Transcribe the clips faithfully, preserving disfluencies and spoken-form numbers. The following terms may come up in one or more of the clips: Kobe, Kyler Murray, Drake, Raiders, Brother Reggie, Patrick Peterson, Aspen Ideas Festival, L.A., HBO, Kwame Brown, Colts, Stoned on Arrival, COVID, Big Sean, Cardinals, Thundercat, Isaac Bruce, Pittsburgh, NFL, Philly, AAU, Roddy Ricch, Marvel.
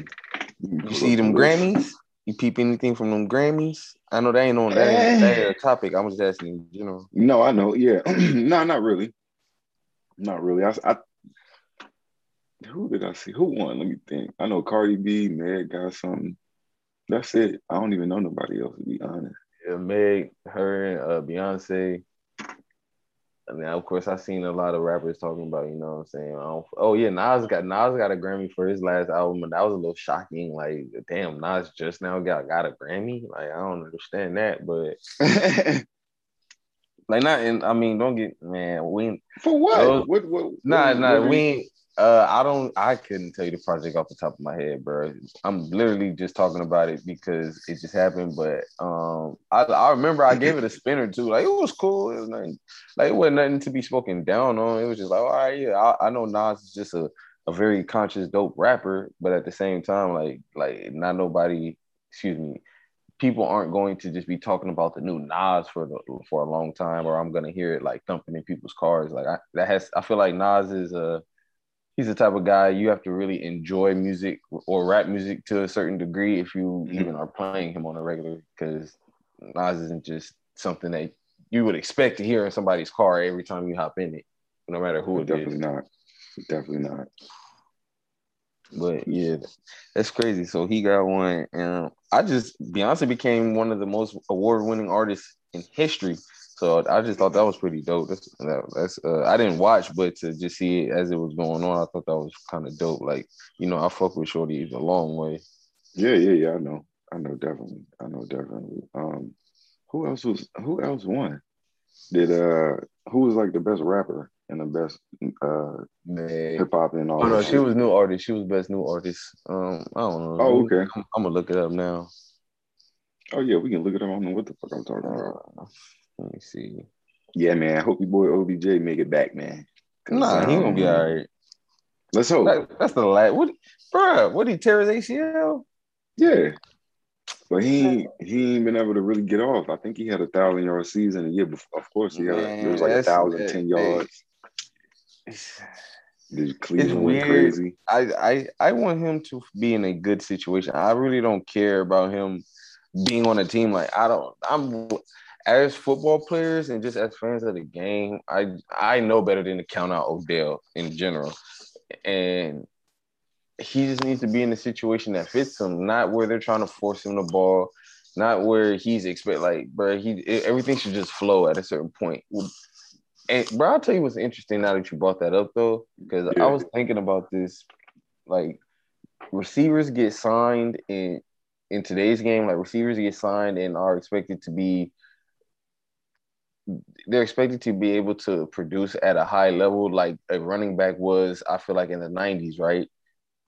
Um, you see them Grammys? You peep anything from them Grammys? I know that ain't on that, ain't, that ain't a topic. I was just asking, you know. No, I know. Yeah, no, not really. Not really. I, I who did I see? Who won? Let me think. I know Cardi B, Meg got something. That's it. I don't even know nobody else, to be honest. Yeah, Meg, her, uh, Beyonce. I mean, of course, I've seen a lot of rappers talking about, you know what I'm saying? I don't, oh, yeah, Nas got Nas got a Grammy for his last album, and that was a little shocking. Like, damn, Nas just now got, got a Grammy? Like, I don't understand that, but... like, not in... I mean, don't get... Man, we... For what? Those, what, what, what nah, what nah, we... You? Uh, I don't... I couldn't tell you the project off the top of my head, bro. I'm literally just talking about it because it just happened, but um, I, I remember I gave it a spinner, too. Like, it was cool. It was nothing... Like, it wasn't nothing to be spoken down on. It was just like, all right, yeah, I, I know Nas is just a, a very conscious, dope rapper, but at the same time, like, like not nobody, excuse me, people aren't going to just be talking about the new Nas for the, for a long time, or I'm going to hear it, like, thumping in people's cars. Like, I, that has, I feel like Nas is a, he's the type of guy you have to really enjoy music or rap music to a certain degree if you even are playing him on a regular, because Nas isn't just something that you would expect to hear in somebody's car every time you hop in it, no matter who it definitely is. Definitely not. Definitely not. But yeah, that's crazy. So he got one, and I just Beyonce became one of the most award-winning artists in history. So I just thought that was pretty dope. That's, that's uh, I didn't watch, but to just see it as it was going on, I thought that was kind of dope. Like, you know, I fuck with Shorty a long way. Yeah, yeah, yeah. I know, I know, definitely, I know, definitely. Um. Who else was? Who else won? Did uh? Who was like the best rapper and the best uh hip hop and all? Oh, no, shit? She was new artist. She was best new artist. Um, I don't know. Oh, okay. I'm, I'm gonna look it up now. Oh yeah, we can look it up. I don't know what the fuck I'm talking about. Uh, let me see. Yeah, man. I hope your boy O B J make it back, man. Nah, he gonna be all right. Let's hope. That, that's the last. What, bro? What he tear his A C L? Yeah. But he he ain't been able to really get off. I think he had a thousand yard season a year before. Of course, he had Man, it was like a thousand ten yards. Did Cleveland went crazy? I, I I want him to be in a good situation. I really don't care about him being on a team. Like I don't. I'm as football players and just as fans of the game. I I know better than to count out Odell in general, and he just needs to be in a situation that fits him, not where they're trying to force him the ball, not where he's expect like, bro, he everything should just flow at a certain point. And, bro, I'll tell you what's interesting now that you brought that up, though, because yeah. I was thinking about this, like, receivers get signed in in today's game, like, receivers get signed and are expected to be they're expected to be able to produce at a high level like a running back was, I feel like, in the nineties, right?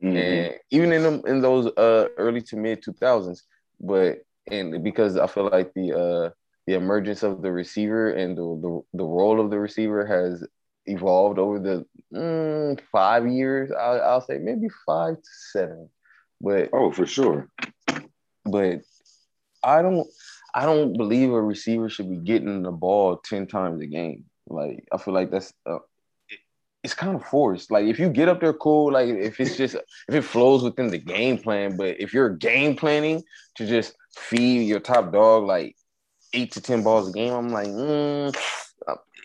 Mm-hmm. And even in them in those uh, early to mid two thousands, but and because I feel like the uh, the emergence of the receiver and the, the the role of the receiver has evolved over the mm, five years. I'll, I'll say maybe five to seven. But oh, for sure. But I don't I don't believe a receiver should be getting the ball ten times a game. Like I feel like that's. Uh, It's kind of forced. Like if you get up there, cool. Like if it's just if it flows within the game plan, but if you're game planning to just feed your top dog like eight to ten balls a game, I'm like, mm,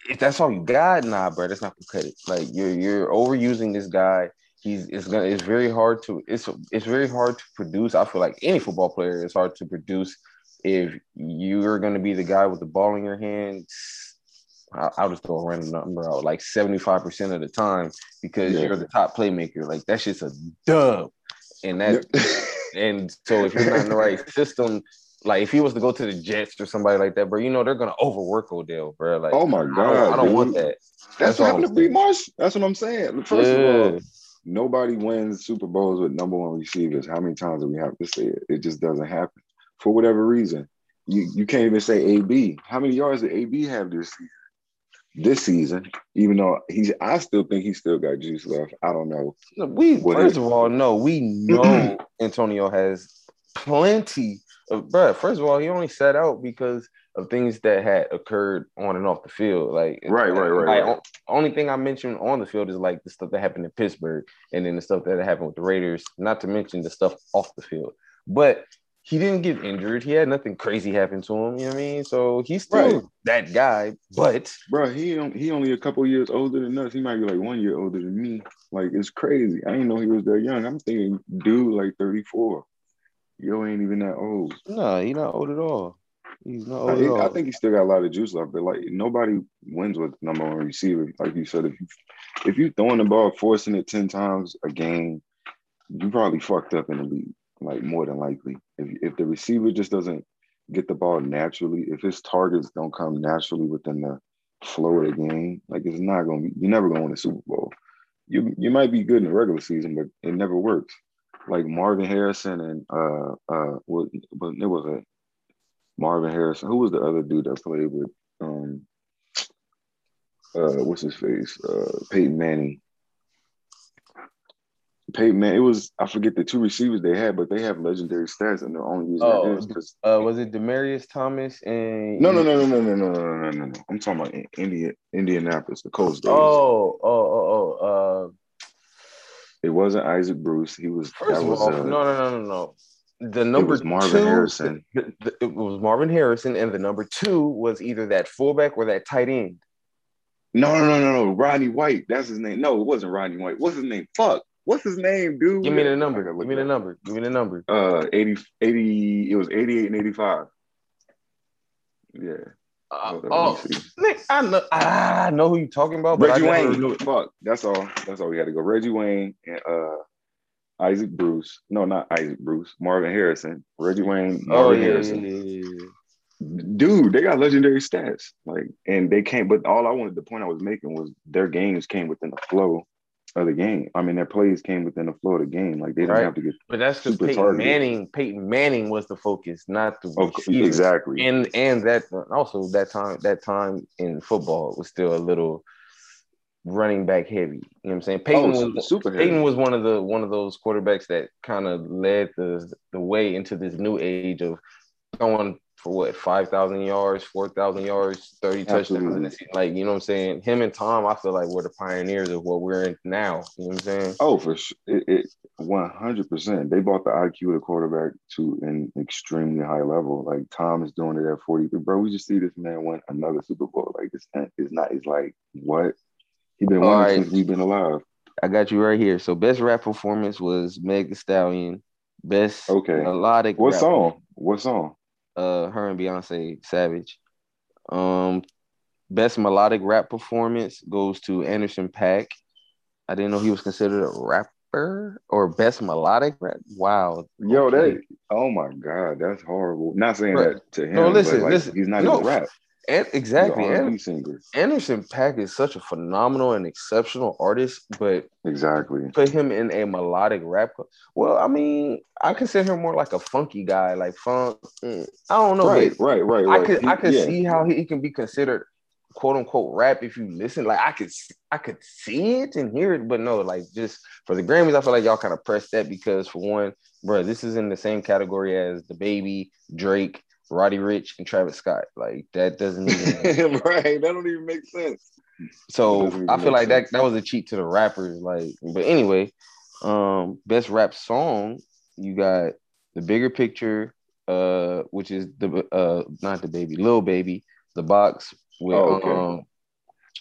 if that's all you got, nah, bro, that's not gonna cut it. Like you're you're overusing this guy. He's it's gonna it's very hard to it's it's very hard to produce. I feel like any football player is hard to produce if you're gonna be the guy with the ball in your hand. I'll just throw a random number out, like seventy-five percent of the time, because yeah. you're the top playmaker. Like that's just a dub, and that, yeah. and so if you're not in the right system, like if he was to go to the Jets or somebody like that, bro, you know they're gonna overwork Odell, bro. Like, oh my god, I don't, I don't want that. That's, that's what happened to B. Marsh. That's what I'm saying. First yeah. of all, nobody wins Super Bowls with number one receivers. How many times do we have to say it? It just doesn't happen for whatever reason. You you can't even say A B. How many yards did A B have this season? This season, even though he's, I still think he still got juice left. I don't know. We first of all, no, we know Antonio has plenty of, bruh. First of all, he only sat out because of things that had occurred on and off the field. Like right, right, right. Like, only thing I mentioned on the field is like the stuff that happened in Pittsburgh and then the stuff that happened with the Raiders, not to mention the stuff off the field. But he didn't get injured. He had nothing crazy happen to him. You know what I mean? So he's still right. that guy. But bro, he he only a couple years older than us. He might be like one year older than me. Like it's crazy. I didn't know he was that young. I'm thinking, dude, like thirty-four. Yo ain't even that old. No, he's not old at all. He's not old I, at he, all. I think he still got a lot of juice left. But like nobody wins with number one receiver. Like you said, if you if you throwing the ball, forcing it ten times a game, you probably fucked up in the league. Like more than likely, if if the receiver just doesn't get the ball naturally, if his targets don't come naturally within the flow of the game, like it's not gonna be. You're never gonna win a Super Bowl. You you might be good in the regular season, but it never works. Like Marvin Harrison and uh uh, well, but it was a Marvin Harrison. Who was the other dude that played with um uh what's his face uh Peyton Manning. Peyton Manning, it was, I forget the two receivers they had, but they have legendary stats and they're only using oh, their hands. Uh, was it Demarius Thomas and... No, no, no, no, no, no, no, no, no, no, no. I'm talking about Indian, Indianapolis, the Colts. Oh, oh, oh, oh. Uh, it wasn't Isaac Bruce. He was... First that was, of all, uh, no, no, no, no, no. The number it was Marvin two, Harrison. The, the, it was Marvin Harrison, and the number two was either that fullback or that tight end. No, no, no, no, no. Rodney White. That's his name. No, it wasn't Rodney White. What's his name? Fuck. What's his name, dude? Give me the number. Give me the number. Give me the number. Uh, eighty, eighty. It was eighty-eight and eighty-five. Yeah. Uh, oh, Nick, I know, I know who you're talking about. But Reggie I Wayne. Fuck. That's all. That's all we had to go. Reggie Wayne and uh, Isaac Bruce. No, not Isaac Bruce. Marvin Harrison. Reggie Wayne. Marvin oh, yeah, Harrison. Yeah, yeah, yeah. Dude, they got legendary stats. Like, and they came. But all I wanted, the point I was making was their games came within the flow of the game. I mean, their plays came within the flow of the game. Like, they didn't right. have to get But that's because Peyton targeted. Manning, Peyton Manning was the focus, not the oh, exactly. And and that also that time that time in football was still a little running back heavy. You know what I'm saying? Peyton oh, was super heavy. Peyton was one of the one of those quarterbacks that kind of led the the way into this new age of going for what five thousand yards, four thousand yards, thirty touchdowns. Like, you know what I'm saying? Him and Tom, I feel like we're the pioneers of what we're in now. You know what I'm saying? Oh, for sure. It, it, one hundred percent. They brought the I Q of the quarterback to an extremely high level. Like, Tom is doing it at forty-three. Bro, we just see this man win another Super Bowl. Like, it's not, it's, not, it's like, what? He's been winning right. since we've been alive. I got you right here. So, best rap performance was Meg Thee Stallion. Best okay. melodic What song? Performance. What song? Uh, her and Beyonce, Savage. Um, best melodic rap performance goes to Anderson .Paak. I didn't know he was considered a rapper or best melodic rap. Wow. Yo, okay. that. Oh my God, that's horrible. Not saying right. that to him. No, listen, but like, listen. He's not no, even rap. And, exactly. Anderson, Anderson .Paak is such a phenomenal and exceptional artist, but exactly put him in a melodic rap. Well, I mean, I consider him more like a funky guy, like funk. I don't know. Right, right, right, right. I could, he, I could yeah. see how he can be considered quote unquote rap if you listen. Like I could, I could see it and hear it, but no, like just for the Grammys, I feel like y'all kind of pressed that because for one, bro, this is in the same category as DaBaby, Drake, Roddy Ricch, and Travis Scott. Like that doesn't even right. That don't even make sense. So I feel like sense. that that was a cheat to the rappers. Like, but anyway, um, best rap song, you got The Bigger Picture, uh, which is the uh not the baby, Lil Baby, The Box with oh, okay. um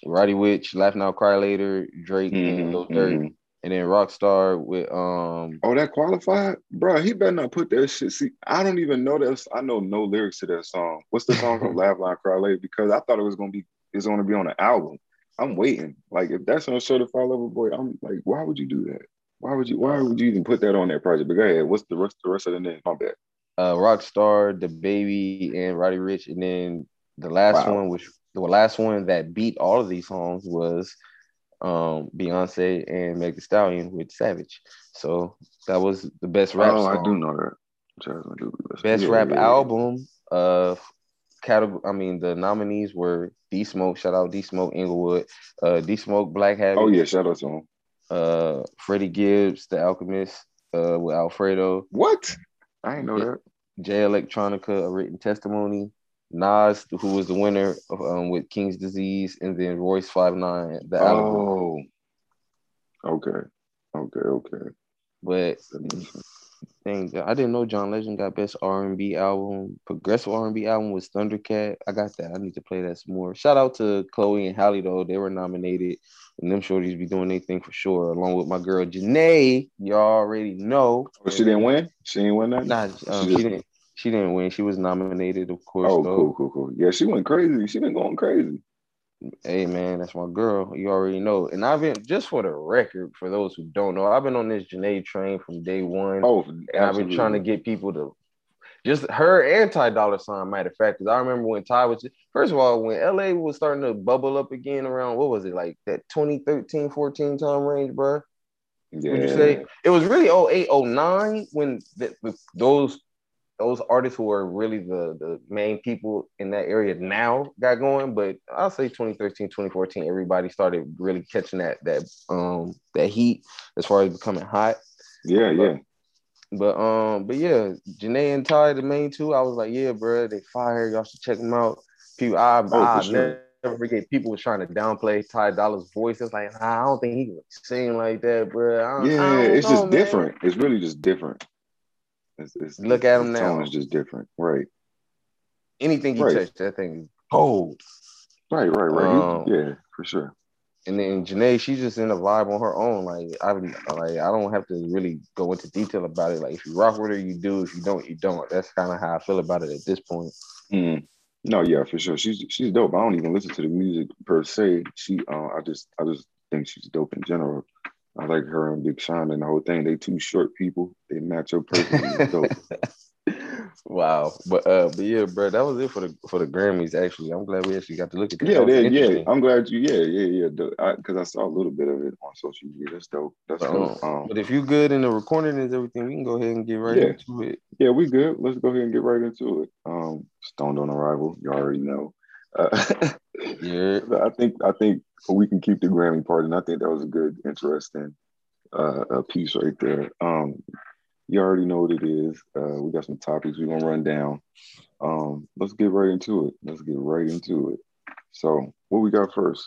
Roddy Ricch, Laugh Now Cry Later, Drake mm-hmm, and Lil Durk. Mm-hmm. And then Rockstar with um oh that qualified, bro. He better not put that shit. See, I don't even know that. I know no lyrics to that song. What's the song from Laugh Loud Cry Later? Because I thought it was gonna be it's gonna be on an album. I'm waiting. Like if that's on Certified Lover Boy, I'm like, why would you do that? Why would you? Why would you even put that on that project? But go ahead. What's the rest? The rest of the name? My bad. Uh, Rockstar, DaBaby, and Roddy Ricch, and then the last wow. one, which the last one that beat all of these songs was Um, Beyonce and Meg Thee Stallion with Savage. So that was the best rap oh, song. I do know that. I do best best yeah, rap yeah, yeah. album. Uh, category. I mean, the nominees were D Smoke. Shout out D Smoke Inglewood. Uh, D Smoke Black Habit. Oh yeah, shout out to him. Uh, Freddie Gibbs, The Alchemist, uh, with Alfredo. What? I didn't know that. J Electronica, A Written Testimony. Nas, who was the winner of, um, with King's Disease, and then Royce five nine. The oh, okay, okay, okay. But dang, I didn't know John Legend got best R and B album. Progressive R and B album was Thundercat. I got that. I need to play that some more. Shout out to Chloe and Halle though. They were nominated, and them shorties be doing anything for sure. Along with my girl Janae, y'all already know. Oh, she didn't win. She didn't win nothing. Nah, um, she, she didn't. She didn't win. She was nominated, of course. Oh, though. cool, cool, cool. Yeah, she went crazy. She been going crazy. Hey, man, that's my girl. You already know. And I've been, just for the record, for those who don't know, I've been on this Janae train from day one. Oh, and absolutely. I've been trying to get people to, just her and Ty Dolla Sign, matter of fact, because I remember when Ty was, first of all, when L A was starting to bubble up again around, what was it, like that twenty thirteen, fourteen time range, bro? Yeah. Would you say? It was really oh eight, oh nine when the, the, those Those artists who are really the, the main people in that area now got going, but I'll say twenty thirteen, twenty fourteen, everybody started really catching that that um that heat as far as becoming hot. Yeah, but, yeah. But um, but yeah, Janae and Ty, the main two, I was like, yeah, bro, they fire. Y'all should check them out. People, I, oh, I sure. never forget. People was trying to downplay Ty Dolla's voice. It's like, nah, I don't think he can sing like that, bro. I don't, yeah, I don't it's know, just man. different. It's really just different. It's, it's, Look at him now. The tone is just different, right? Anything he right. touched, that thing is gold. Right, right, right. Um, yeah, for sure. And then Janae, she's just in a vibe on her own. Like I, like I don't have to really go into detail about it. Like if you rock with her, you do. If you don't, you don't. That's kind of how I feel about it at this point. Mm. No, yeah, for sure. She's she's dope. I don't even listen to the music per se. She, uh, I just, I just think she's dope in general. I like her and Big Sean and the whole thing. They two short people. They match up perfectly. Wow. But uh, but yeah, bro, that was it for the for the Grammys, actually. I'm glad we actually got to look at that. Yeah, that yeah. I'm glad you, yeah, yeah, yeah. Because I, I saw a little bit of it on social media. That's dope. That's um, dope. Um, but if you're good in the recording and everything, we can go ahead and get right yeah. into it. Yeah, we good. Let's go ahead and get right into it. Um, Stoned on Arrival. You already know. Uh, yeah. I think I think we can keep the Grammy part, and I think that was a good, interesting uh, uh, piece right there. Um, you already know what it is. Uh, we got some topics we're gonna run down. Um, let's get right into it. Let's get right into it. So, what we got first?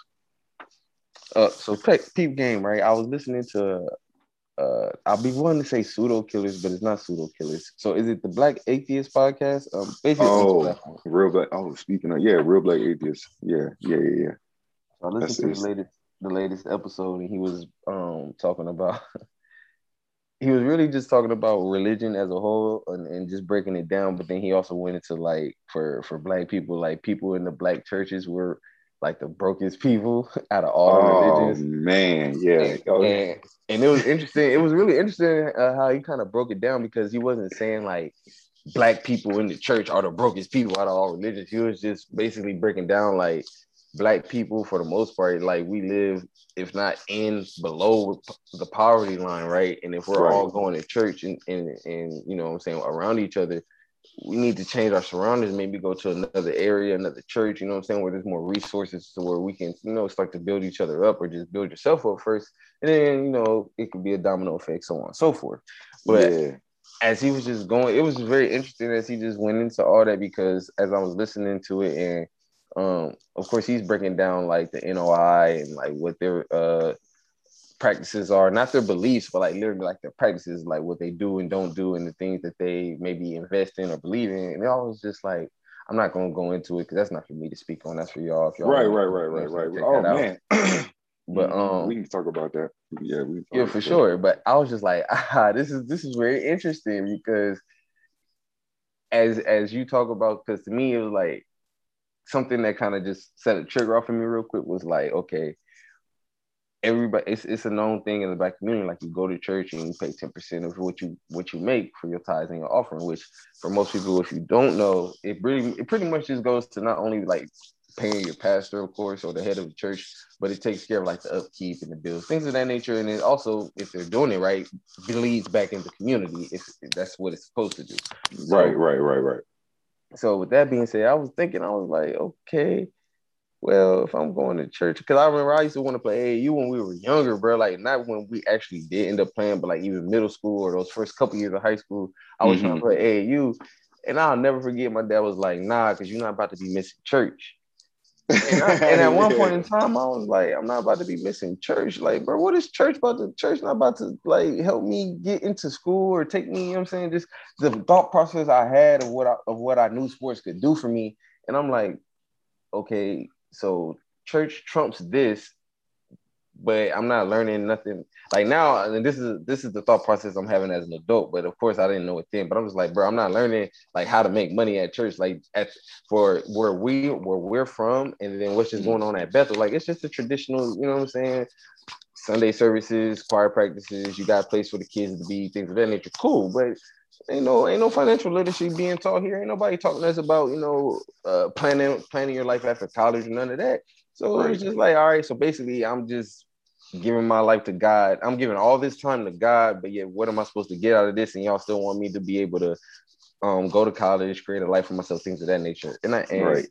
Uh, so peep game, right? I was listening to. Uh, I'll be wanting to say pseudo killers, but it's not pseudo killers. So is it the Black Atheist podcast? Um, basically, oh, real black. Oh, speaking of, yeah, real Black Atheist. Yeah, yeah, yeah, yeah. I listened That's to it. the latest, the latest episode, and he was um talking about. He was really just talking about religion as a whole and, and just breaking it down. But then he also went into like for for black people, like people in the black churches were like the brokest people out of all oh, religions. Oh, man, yeah. And, and, and it was interesting. It was really interesting uh, how he kind of broke it down, because he wasn't saying, like, black people in the church are the brokest people out of all religions. He was just basically breaking down, like, black people, for the most part, like, we live, if not in, below the poverty line, right? And if we're right. all going to church and, and, and, you know what I'm saying, around each other, we need to change our surroundings, maybe go to another area, another church, you know what I'm saying, where there's more resources to where we can, you know, start to build each other up, or just build yourself up first. And then, you know, it could be a domino effect, so on and so forth. But yeah. as he was just going, it was very interesting as he just went into all that, because as I was listening to it, and um, of course, he's breaking down like the N O I and like what their uh, practices are, not their beliefs, but like literally like their practices, like what they do and don't do, and the things that they maybe invest in or believe in. And it always just like, I'm not gonna go into it because that's not for me to speak on. That's for y'all. If y'all right, right, right, right, right, right. Oh man. But um, we can talk about that. Yeah, we can talk yeah for sure. But I was just like, ah, this is this is very interesting, because as as you talk about, because to me it was like something that kind of just set a trigger off of me real quick was like, okay. Everybody, it's it's a known thing in the black community. Like you go to church and you pay ten percent of what you what you make for your tithes and your offering. Which for most people, if you don't know, it really it pretty much just goes to not only like paying your pastor, of course, or the head of the church, but it takes care of like the upkeep and the bills, things of that nature. And it also, if they're doing it right, bleeds back into the community. If that's what it's supposed to do. So, right, right, right, right. So with that being said, I was thinking, I was like, okay. Well, if I'm going to church, because I remember I used to want to play A A U when we were younger, bro. Like, not when we actually did end up playing, but like even middle school or those first couple years of high school, I was mm-hmm. trying to play A A U. And I'll never forget, my dad was like, nah, because you're not about to be missing church. And, I, and at one point in time, I was like, I'm not about to be missing church. Like, bro, what is church about to, church not about to, like, help me get into school or take me, you know what I'm saying? Just the thought process I had of what I, of what I knew sports could do for me. And I'm like, okay, so church trumps this, but I'm not learning nothing. Like now, I mean, this is this is the thought process I'm having as an adult, but of course I didn't know it then. But I was like, bro, I'm not learning like how to make money at church, like at for where we where we're from, and then what's just going on at Bethel. Like it's just a traditional, you know what I'm saying? Sunday services, choir practices, you got a place for the kids to be, things of that nature. Cool, but ain't no ain't no financial literacy being taught here. Ain't nobody talking to us about, you know, uh, planning planning your life after college or none of that. So right. It's just like, all right, so basically I'm just giving my life to God. I'm giving all this time to God, but yet what am I supposed to get out of this? And y'all still want me to be able to um, go to college, create a life for myself, things of that nature. And I and right.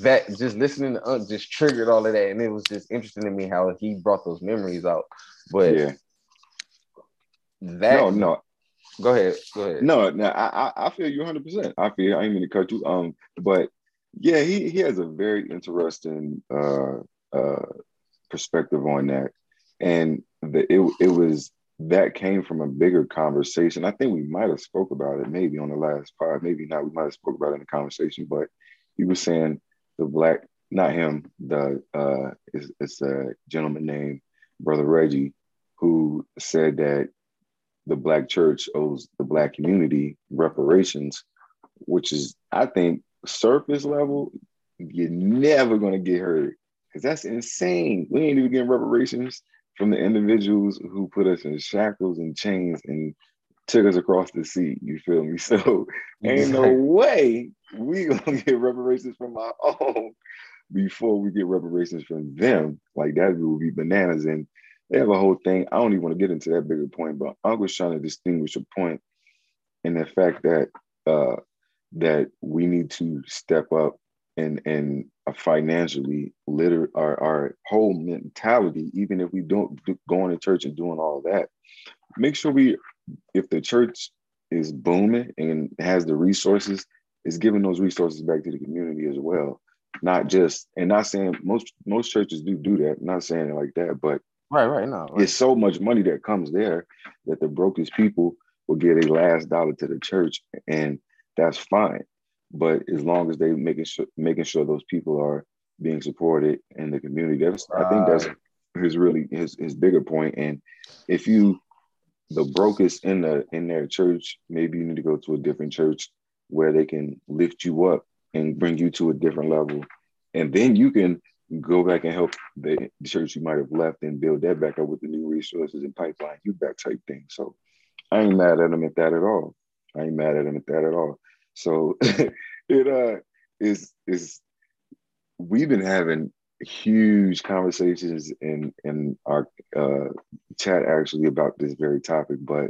that just listening to Unc just triggered all of that. And it was just interesting to me how he brought those memories out. But yeah. that no, no. Go ahead. Go ahead. No, no, I I feel you one hundred percent. I feel I ain't mean to cut you. Um, but yeah, he he has a very interesting uh uh perspective on that, and the it it was that came from a bigger conversation. I think we might have spoke about it maybe on the last part, maybe not. We might have spoke about it in the conversation, but he was saying the black, not him, the uh, it's, it's a gentleman named Brother Reggie who said that the black church owes the black community reparations, which is, I think, surface level, you're never going to get hurt because that's insane. We ain't even getting reparations from the individuals who put us in shackles and chains and took us across the sea. You feel me? So ain't no way we going to get reparations from our own before we get reparations from them. Like that would be bananas. And they have a whole thing. I don't even want to get into that bigger point, but I was trying to distinguish a point in the fact that uh, that we need to step up and and financially literate our, our whole mentality, even if we don't do, going to church and doing all that. Make sure we, if the church is booming and has the resources, is giving those resources back to the community as well. Not just, and not saying most most churches do do that. I'm not saying it like that, but right, right, no, right. It's so much money that comes there that the brokest people will get a last dollar to the church, and that's fine. But as long as they making sure making sure those people are being supported in the community, that's right. I think that's his really his his bigger point. And if you the brokest in the in their church, maybe you need to go to a different church where they can lift you up and bring you to a different level, and then you can go back and help the church you might have left and build that back up with the new resources and pipeline you back type thing. So I ain't mad at him at that at all. I ain't mad at him at that at all. So it uh is is we've been having huge conversations in in our uh, chat actually about this very topic, but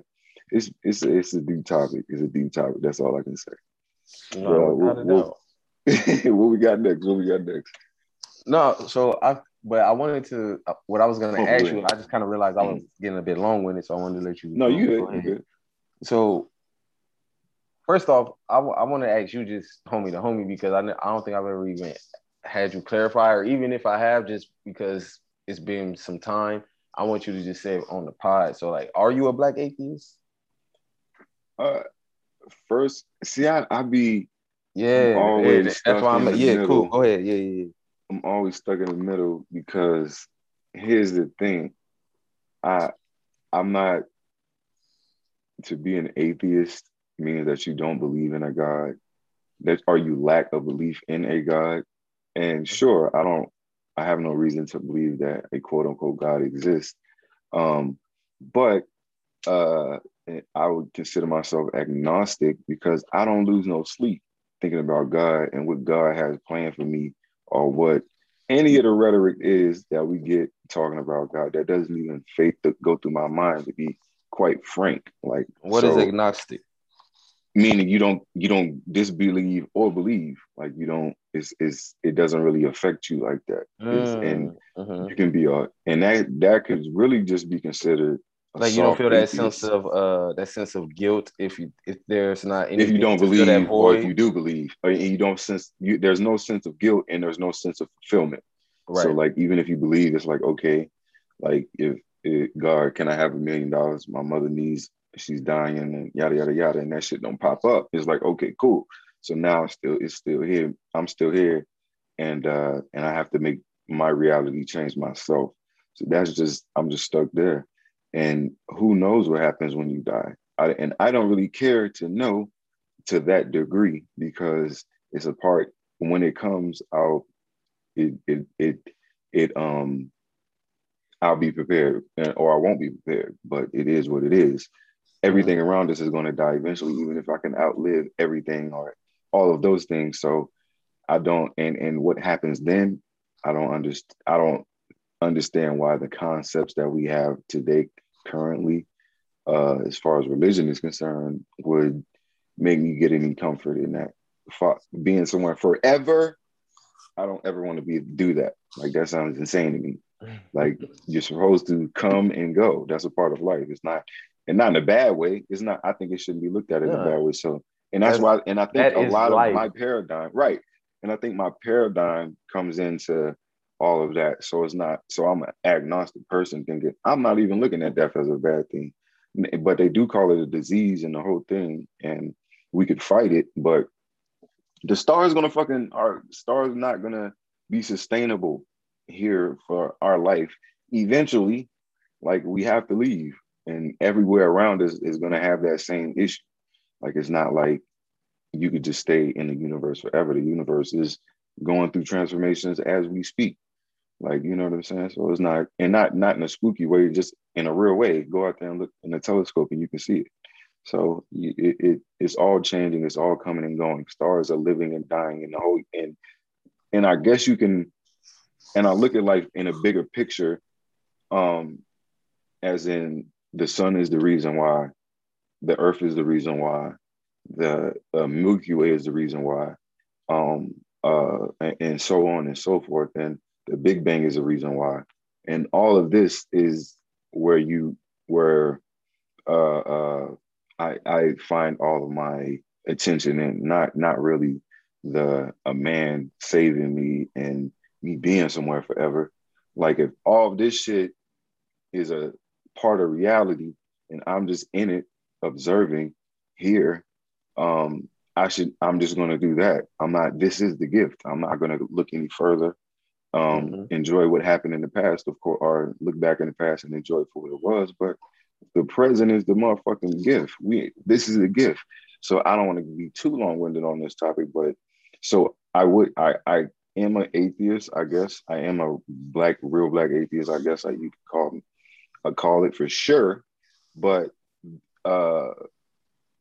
it's it's it's a deep topic. It's a deep topic. That's all I can say. No, uh, what, what, what we got next? What we got next? No, so I but I wanted to what I was gonna oh, ask really? you. I just kind of realized I was getting a bit long winded, so I wanted to let you. No, you good. You good. So. First off, I, w- I want to ask you just homie to homie because I, n- I don't think I've ever even had you clarify, or even if I have, just because it's been some time, I want you to just say it on the pod. So, like, are you a black atheist? Uh, first, see, I, I be yeah, always yeah that's why I'm like, yeah, middle. cool. Go ahead, yeah, yeah, yeah. I'm always stuck in the middle because here's the thing, I I'm not to be an atheist. Means that you don't believe in a God, that or you lack a belief in a God. And sure, I don't, I have no reason to believe that a quote unquote God exists. Um, but uh, I would consider myself agnostic because I don't lose no sleep thinking about God and what God has planned for me or what any of the rhetoric is that we get talking about God. That doesn't even faith to go through my mind, to be quite frank. Like, what so, is agnostic? Meaning you don't you don't disbelieve or believe, like you don't it's it's it doesn't really affect you like that. Mm, and uh-huh. you can be a and that that could really just be considered Like, you don't feel that sense of uh that sense of guilt if you if there's not anything if you don't believe that void. Or if you do believe, or you don't sense you there's no sense of guilt and there's no sense of fulfillment. Right. So like even if you believe, it's like, okay, like if, if God, can I have a million dollars? My mother needs, she's dying, and yada yada yada, and that shit don't pop up. It's like, okay, cool. So now it's still it's still here. I'm still here, and uh and I have to make my reality change myself. So that's just I'm just stuck there. And who knows what happens when you die? I, and I don't really care to know to that degree, because it's a part. When it comes, I'll it it it it um I'll be prepared, or I won't be prepared. But it is what it is. Everything around us is going to die eventually, even if I can outlive everything or all of those things. So I don't. And and what happens then? I don't understand. I don't. understand why the concepts that we have today currently, uh, as far as religion is concerned, would make me get any comfort in that. For, being somewhere forever, I don't ever want to be do that. Like, that sounds insane to me. Like, you're supposed to come and go. That's a part of life. It's not, and not in a bad way. It's not, I think it shouldn't be looked at in yeah. a bad way. So, and that's, that's why, and I think a lot life. of my paradigm, right. And I think my paradigm comes into all of that. So it's not, so I'm an agnostic person thinking, I'm not even looking at death as a bad thing, but they do call it a disease and the whole thing, and we could fight it, but the star is going to fucking, our star is not going to be sustainable here for our life. Eventually, like, we have to leave, and everywhere around us is going to have that same issue. Like, it's not like you could just stay in the universe forever. The universe is going through transformations as we speak. Like, you know what I'm saying? So it's not, and not not in a spooky way, just in a real way. Go out there and look in the telescope and you can see it. So it, it it's all changing. It's all coming and going. Stars are living and dying, and the whole, and and I guess you can, and I look at life in a bigger picture, um, as in the sun is the reason why, the earth is the reason why, the uh, Milky Way is the reason why, um, uh, and, and so on and so forth. And the Big Bang is the reason why, and all of this is where you where uh, uh, I I find all of my attention, and not not really the a man saving me and me being somewhere forever. Like, if all of this shit is a part of reality, and I'm just in it observing here, um, I should I'm just gonna do that. I'm not. This is the gift. I'm not gonna look any further. Um, mm-hmm. Enjoy what happened in the past, of course, or look back in the past and enjoy for what it was. But the present is the motherfucking gift. We this is a gift. So I don't want to be too long-winded on this topic, but so I would I I am an atheist, I guess. I am a black, real black atheist, I guess I you could call me I call it for sure. But uh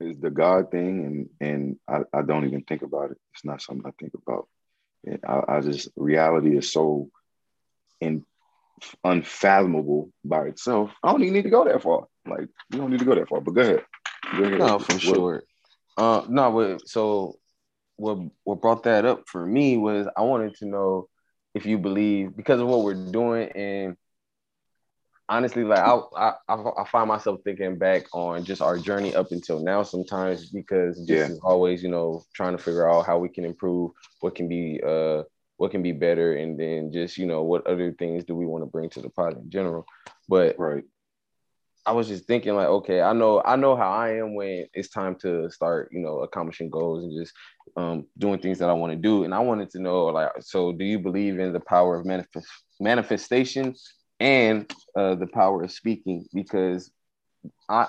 is the God thing, and and I, I don't even think about it. It's not something I think about. I, I just, reality is so in, unfathomable by itself. I don't even need to go that far. Like, you don't need to go that far, but go ahead. Go ahead. No, for what? sure. Uh, no, so what, what brought that up for me was I wanted to know if you believe, because of what we're doing, and honestly, like, I, I, I find myself thinking back on just our journey up until now sometimes, because this yeah. is always, you know, trying to figure out how we can improve, what can be, uh, what can be better, and then just, you know, what other things do we want to bring to the pod in general. But right. I was just thinking, like, okay, I know, I know how I am when it's time to start, you know, accomplishing goals and just um, doing things that I want to do. And I wanted to know, like, so do you believe in the power of manifest manifestation? And uh, the power of speaking, because I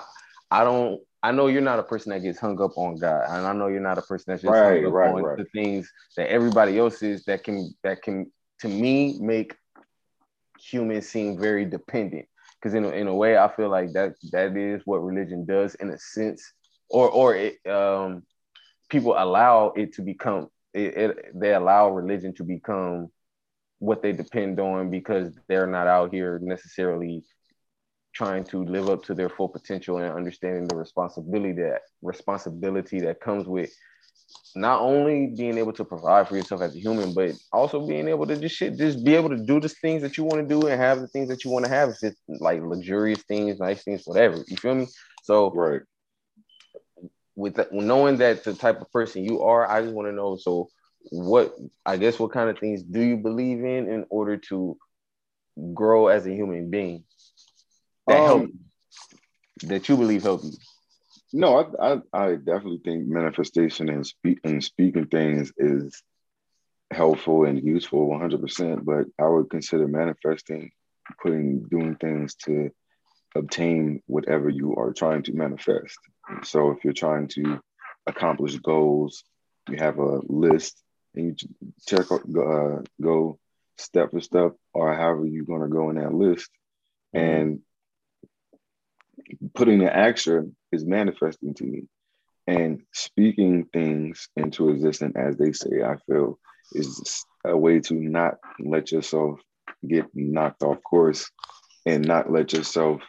I don't I know you're not a person that gets hung up on God, and I know you're not a person that's just right, hung up right, on right. the things that everybody else is, that can that can to me make humans seem very dependent. Because in a, in a way, I feel like that that is what religion does in a sense, or or it, um, people allow it to become it, it. They allow religion to become what they depend on, because they're not out here necessarily trying to live up to their full potential and understanding the responsibility that responsibility that comes with not only being able to provide for yourself as a human, but also being able to just shit, just be able to do the things that you want to do and have the things that you want to have. If it's like luxurious things, nice things, whatever. You feel me? So right. With that, knowing that the type of person you are, I just want to know. So what, I guess, what kind of things do you believe in in order to grow as a human being that um, help you, that you believe help you? No, I, I I definitely think manifestation and speak and speaking things is helpful and useful one hundred percent, but I would consider manifesting, putting, doing things to obtain whatever you are trying to manifest. So if you're trying to accomplish goals, you have a list and you check out, uh, go step for step or however you're going to go in that list, and putting the action is manifesting to me, and speaking things into existence, as they say, I feel is a way to not let yourself get knocked off course and not let yourself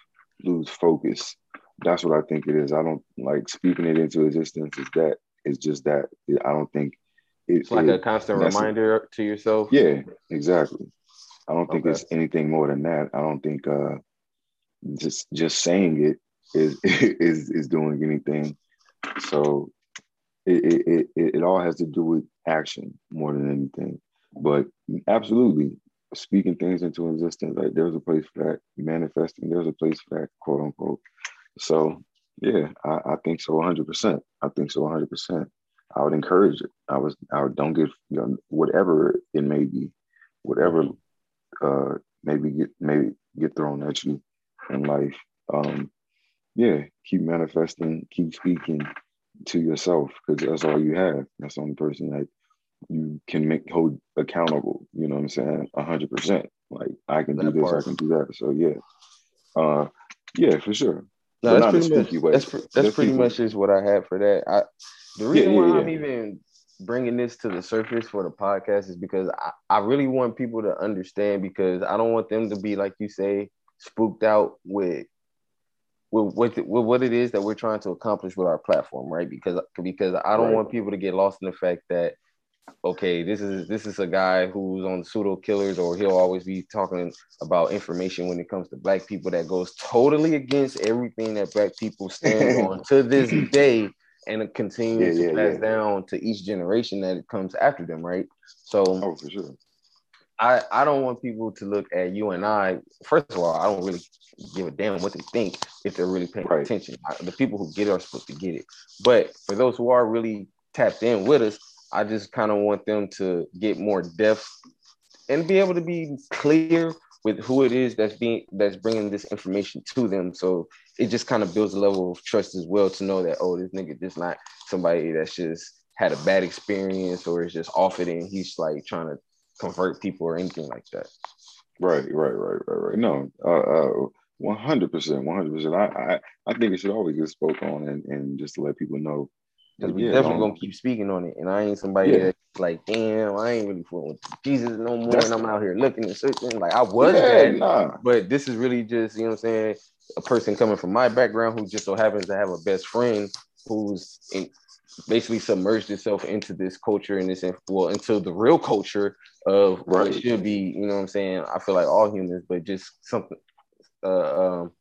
lose focus. That's what I think it is. I don't like speaking it into existence. Is that it's just that I don't think it, it's like it, a constant reminder to yourself. Yeah, exactly. I don't think okay. it's anything more than that. I don't think uh, just just saying it is is is doing anything. So it, it it it all has to do with action more than anything. But absolutely, speaking things into existence, like there's a place for that. Manifesting, there's a place for that, quote unquote. So yeah, I, I think so one hundred percent. I think so one hundred percent. I would encourage it. I was I would, don't get, you know, whatever it may be, whatever uh maybe get maybe get thrown at you in life. Um Yeah, keep manifesting, keep speaking to yourself, because that's all you have. That's the only person that you can make hold accountable. You know what I'm saying? A hundred percent. Like I can do that this, part. I can do that. So yeah, uh, yeah, for sure. No, that's pretty, much, that's, that's, that's pretty much is what I had for that. I the reason yeah, yeah, why yeah. I'm even bringing this to the surface for the podcast is because I, I really want people to understand, because I don't want them to be, like you say, spooked out with. With, with, with what it is that we're trying to accomplish with our platform, right? Because because I don't right. want people to get lost in the fact that, okay, this is this is a guy who's on pseudo killers, or he'll always be talking about information when it comes to black people that goes totally against everything that black people stand on to this day, and continues yeah, yeah, to pass yeah. down to each generation that comes after them, right? So oh, for sure. I, I don't want people to look at you and I. First of all, I don't really give a damn what they think if they're really paying right. attention. I, the people who get it are supposed to get it. But for those who are really tapped in with us, I just kind of want them to get more depth and be able to be clear with who it is that's being that's bringing this information to them. So it just kind of builds a level of trust as well, to know that, oh, this nigga just not somebody that's just had a bad experience or is just off it and he's like trying to convert people or anything like that. Right, right, right, right, right. No, uh, uh, one hundred percent, one hundred percent. I, I, I think it should always get spoken on, and, and just to let people know. Because we yeah, definitely um, going to keep speaking on it. And I ain't somebody yeah. that's like, damn, I ain't really fooling with Jesus no more. That's, and I'm out here looking and searching. Like, I was yeah, that, nah. but this is really just, you know what I'm saying, a person coming from my background who just so happens to have a best friend who's in, basically submerged itself into this culture and this, well, into the real culture of what right. it should be, you know what I'm saying? I feel like all humans, but just something, uh, um,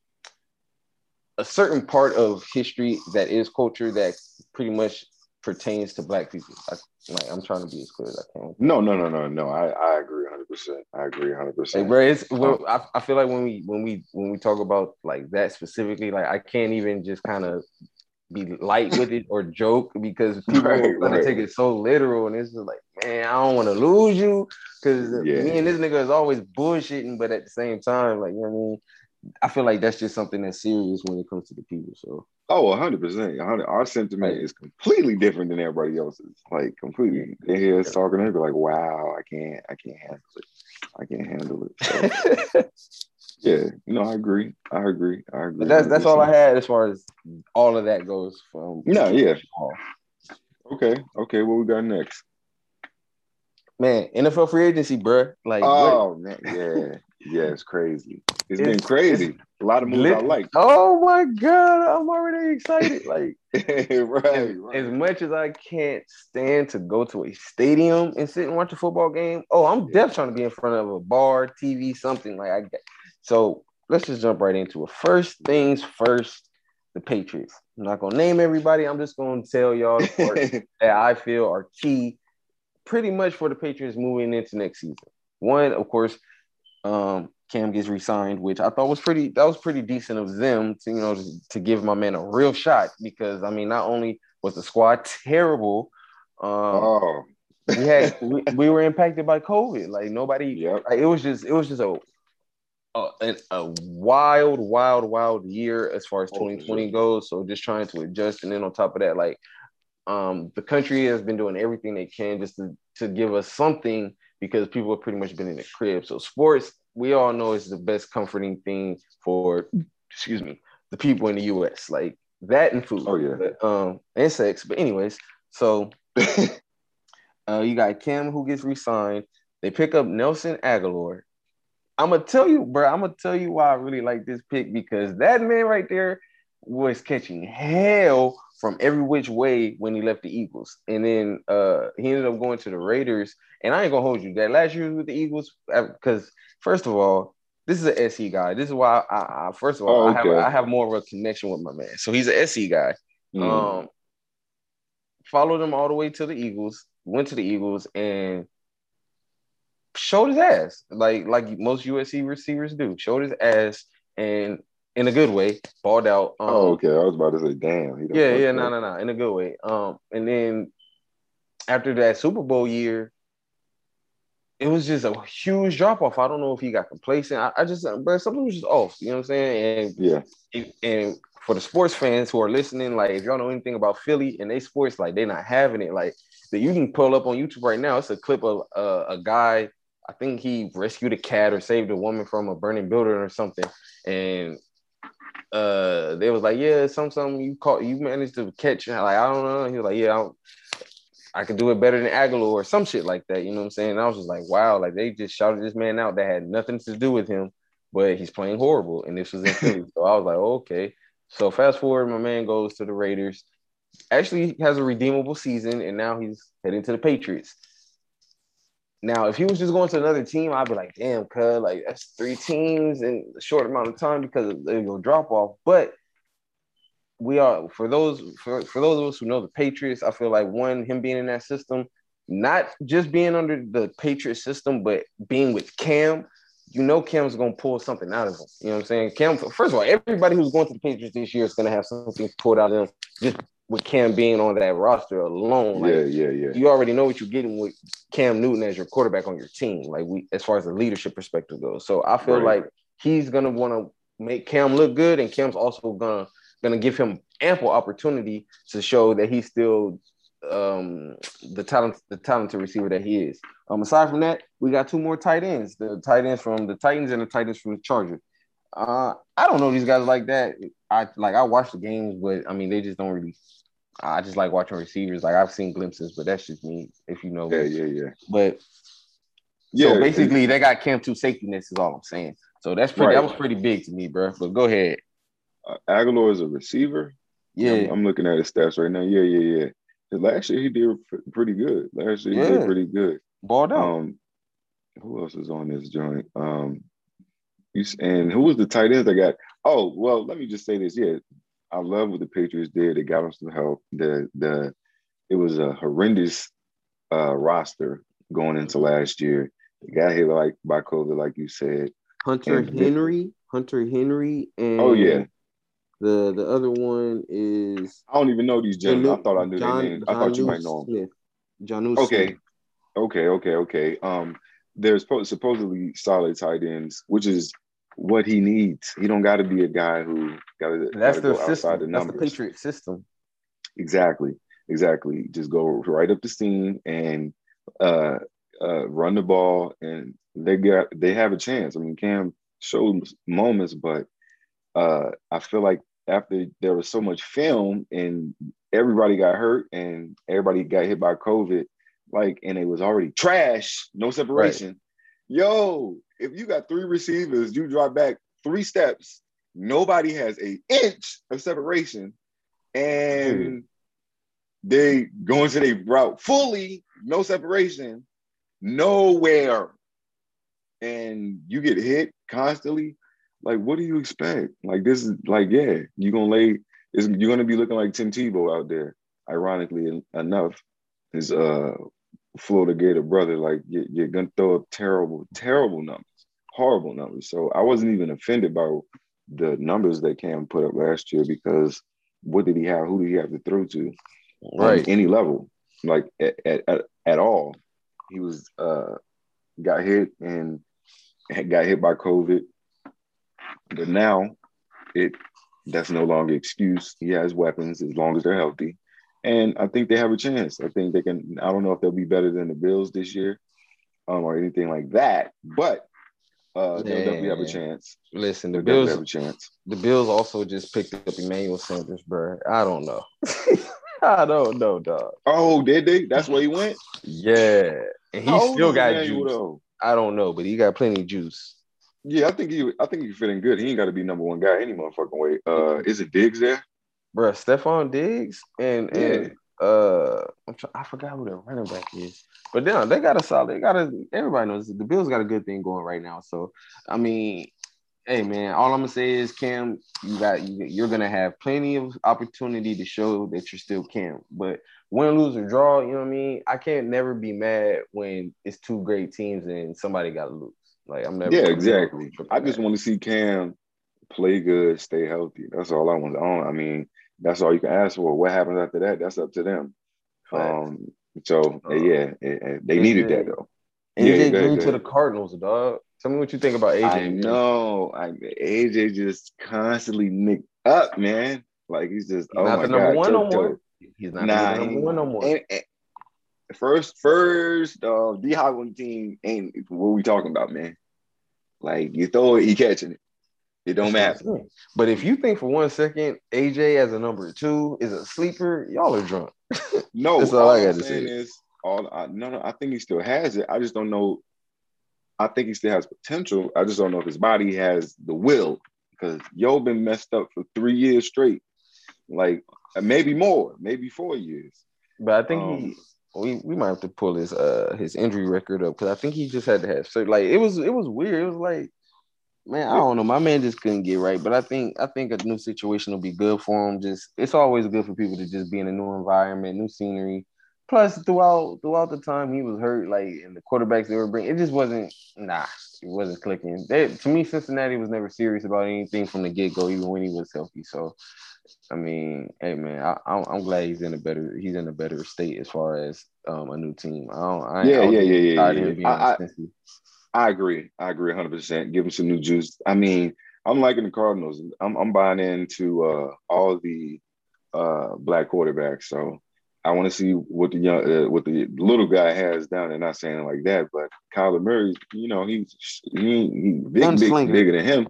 a certain part of history that is culture that pretty much pertains to black people. I, like, I'm trying to be as clear as I can. No, no, no, no, no. I, I agree one hundred percent. I agree one hundred percent. Like, bro, it's, well, I, I feel like when we, when we, when we talk about like that specifically, like I can't even just kind of be light with it or joke, because people right, are gonna right. take it so literal, and it's just like, man, I don't want to lose you, because yeah. me and this nigga is always bullshitting, but at the same time, like, you know what I mean, I feel like that's just something that's serious when it comes to the people. So oh, one hundred percent, one hundred. Our sentiment right. is completely different than everybody else's, like completely. They hear us talking and be like, wow, I can't, I can't handle it, I can't handle it. So, yeah, no, I agree. I agree. I agree. But that's that's all I had as far as all of that goes. From no, yeah. Okay, okay. What we got next? Man, N F L free agency, bro. Like, oh what? man, yeah, Yeah, it's crazy. It's, it's been crazy. It's a lot of moves lit- I like. Oh my God, I'm already excited. Like, right, as, right. as much as I can't stand to go to a stadium and sit and watch a football game, oh, I'm yeah. deaf trying to be in front of a bar, T V, something like I get. So let's just jump right into it. First things first, the Patriots. I'm not gonna name everybody. I'm just gonna tell y'all the parts that I feel are key, pretty much for the Patriots moving into next season. One, of course. Um, Cam gets re-signed, which I thought was pretty. That was pretty decent of them to, you know, to, to give my man a real shot, because I mean, not only was the squad terrible, um, oh. we had we, we were impacted by COVID. Like nobody, yep. like, it was just it was just a, a a wild, wild, wild year as far as twenty twenty goes. So just trying to adjust, and then on top of that, like um, the country has been doing everything they can just to to give us something. Because people have pretty much been in the crib. So sports, we all know, is the best comforting thing for, excuse me, the people in the U S. Like that and food. Oh, yeah. But, um, and sex. But anyways, so uh, you got Cam who gets re-signed. They pick up Nelson Aguilar. I'm going to tell you, bro, I'm going to tell you why I really like this pick, because that man right there was catching hell from every which way when he left the Eagles. And then uh, he ended up going to the Raiders. And I ain't going to hold you. That last year with the Eagles, because first of all, this is an S E guy. This is why, I, I first of all, oh, okay. I, have, I have more of a connection with my man. So he's an S E guy. Mm-hmm. Um, followed him all the way to the Eagles, went to the Eagles, and showed his ass, like like most U S C receivers do. Showed his ass, and in a good way, balled out. Um, oh, okay. I was about to say, damn. He don't yeah, yeah, no, no, no. In a good way. Um, and then after that Super Bowl year, it was just a huge drop-off. I don't know if he got complacent. I, I just, but something was just off. You know what I'm saying? And yeah. It, and for the sports fans who are listening, like, if y'all know anything about Philly and they sports, like, they're not having it. Like, that you can pull up on YouTube right now. It's a clip of uh, a guy. I think he rescued a cat or saved a woman from a burning building or something. And Uh, they was like, yeah, some something you caught, you managed to catch. Like, I don't know. He was like, yeah, I, don't, I could do it better than Aguilar or some shit like that. You know what I'm saying? And I was just like, wow, like they just shouted this man out that had nothing to do with him, but he's playing horrible. And this was in Philly. So I was like, oh, okay. So fast forward, my man goes to the Raiders. Actually, has a redeemable season, and now he's heading to the Patriots. Now, if he was just going to another team, I'd be like, damn, cuz, like, that's three teams in a short amount of time because of the drop-off. But we are, for those for, for those of us who know the Patriots, I feel like, one, him being in that system, not just being under the Patriots system, but being with Cam, you know Cam's going to pull something out of him. You know what I'm saying? Cam, first of all, everybody who's going to the Patriots this year is going to have something pulled out of them just with Cam being on that roster alone. Like, yeah, yeah, yeah. You already know what you're getting with Cam Newton as your quarterback on your team, like we, as far as the leadership perspective goes. So I feel right. like he's going to want to make Cam look good, and Cam's also going to going to give him ample opportunity to show that he's still um, the talent, the talented receiver that he is. Um, aside from that, we got two more tight ends, the tight ends from the Titans and the tight ends from the Chargers. Uh, I don't know these guys like that. I like I watch the games, but, I mean, they just don't really – I just like watching receivers. Like, I've seen glimpses, but that's just me, if you know. Yeah, yeah, yeah. But yeah, so basically, yeah. they got Cam two safety nets is all I'm saying. So that's pretty. Right. That was pretty big to me, bro. But go ahead. Uh, Aguilar is a receiver. Yeah, I'm, I'm looking at his stats right now. Yeah, yeah, yeah. Last year he did pretty good. Last year he yeah. did pretty good. Balled out. Um, who else is on this joint? Um, you and who was the tight ends that got? Oh, well, let me just say this. Yeah. I love what the Patriots did. It got them some help. The the it was a horrendous uh, roster going into last year. It got hit like by COVID, like you said. Hunter and Henry, the, Hunter Henry, and oh yeah, the the other one is I don't even know these gentlemen. I thought I knew John, their names. I John thought you Luke might know them. John okay, Smith. okay, okay, okay. Um, there's supposedly solid tight ends, which is what he needs. He don't got to be a guy who got to that's gotta the go system the that's the Patriot system. Exactly exactly Just go right up the seam and uh uh run the ball, and they got they have a chance. I mean, Cam showed moments, but uh I feel like after there was so much film and everybody got hurt and everybody got hit by COVID, like, and it was already trash, no separation, right. Yo, if you got three receivers, you drop back three steps, nobody has an inch of separation, and mm-hmm. they go into their route fully, no separation, nowhere, and you get hit constantly. Like, what do you expect? Like, this is like, yeah, you're gonna lay, it's, you're gonna be looking like Tim Tebow out there. Ironically enough, his uh, Florida Gator brother, like, you're, you're gonna throw up terrible, terrible numbers, horrible numbers. So I wasn't even offended by the numbers that Cam put up last year, because what did he have? Who did he have to throw to? Right, any level, like at at, at all. He was uh, got hit and got hit by COVID. But now, it that's no longer an excuse. He has weapons as long as they're healthy, and I think they have a chance. I think they can. I don't know if they'll be better than the Bills this year, um, or anything like that. But uh, they'll definitely have a chance. Listen, the Bills have a chance. The Bills also just picked up Emmanuel Sanders, bro. I don't know. I don't know, dog. Oh, did they? That's where he went. Yeah, and he oh, still got Emmanuel, juice. Though. I don't know, but he got plenty of juice. Yeah, I think he I think he's feeling good. He ain't got to be number one guy any motherfucking way. Uh, is it Diggs there? Bruh, Stephon Diggs and yeah. and uh I'm trying, I forgot who the running back is. But then they got a solid, they got a everybody knows the Bills got a good thing going right now. So I mean, hey man, all I'm gonna say is, Cam, you got you, you're gonna have plenty of opportunity to show that you're still Cam. But win, lose, or draw, you know what I mean? I can't never be mad when it's two great teams and somebody gotta lose. Like, I'm never. Yeah, exactly. I just want to see Cam play good, stay healthy. That's all I want. I, I mean, that's all you can ask for. What happens after that? That's up to them. Um, so uh, yeah, it, it, they needed that though. A J Green to the Cardinals, dog. Tell me what you think about A J. I know. I, A J just constantly nicked up, man. Like, he's just oh my god. He's not the number one no more. First, first, uh, D Hop on the team ain't what we talking about, man. Like, you throw it, he catching it. It don't matter. But if you think for one second A J as a number two is a sleeper, y'all are drunk. No, that's all, all I got to say. Is, all I, no, no, I think he still has it. I just don't know. I think he still has potential. I just don't know if his body has the will, because yo been messed up for three years straight, like maybe more, maybe four years. But I think um, he. We we might have to pull his uh his injury record up, because I think he just had to have surgery. Like, it was it was weird. It was like, man, I don't know. My man just couldn't get right. But I think I think a new situation will be good for him. Just it's always good for people to just be in a new environment, new scenery. Plus, throughout throughout the time he was hurt, like, and the quarterbacks they were bringing, it just wasn't nah. It wasn't clicking. They, to me, Cincinnati was never serious about anything from the get go, even when he was healthy. So. I mean, hey man, I, I'm glad he's in a better he's in a better state as far as um, a new team. I don't, I yeah, don't yeah, yeah, yeah, yeah. I, I, I agree. I agree, one hundred percent. Give him some new juice. I mean, I'm liking the Cardinals. I'm, I'm buying into uh, all the uh, black quarterbacks. So I want to see what the young, uh, what the little guy has down there. Not saying it like that, but Kyler Murray, you know, he's he, he big, big, bigger than him,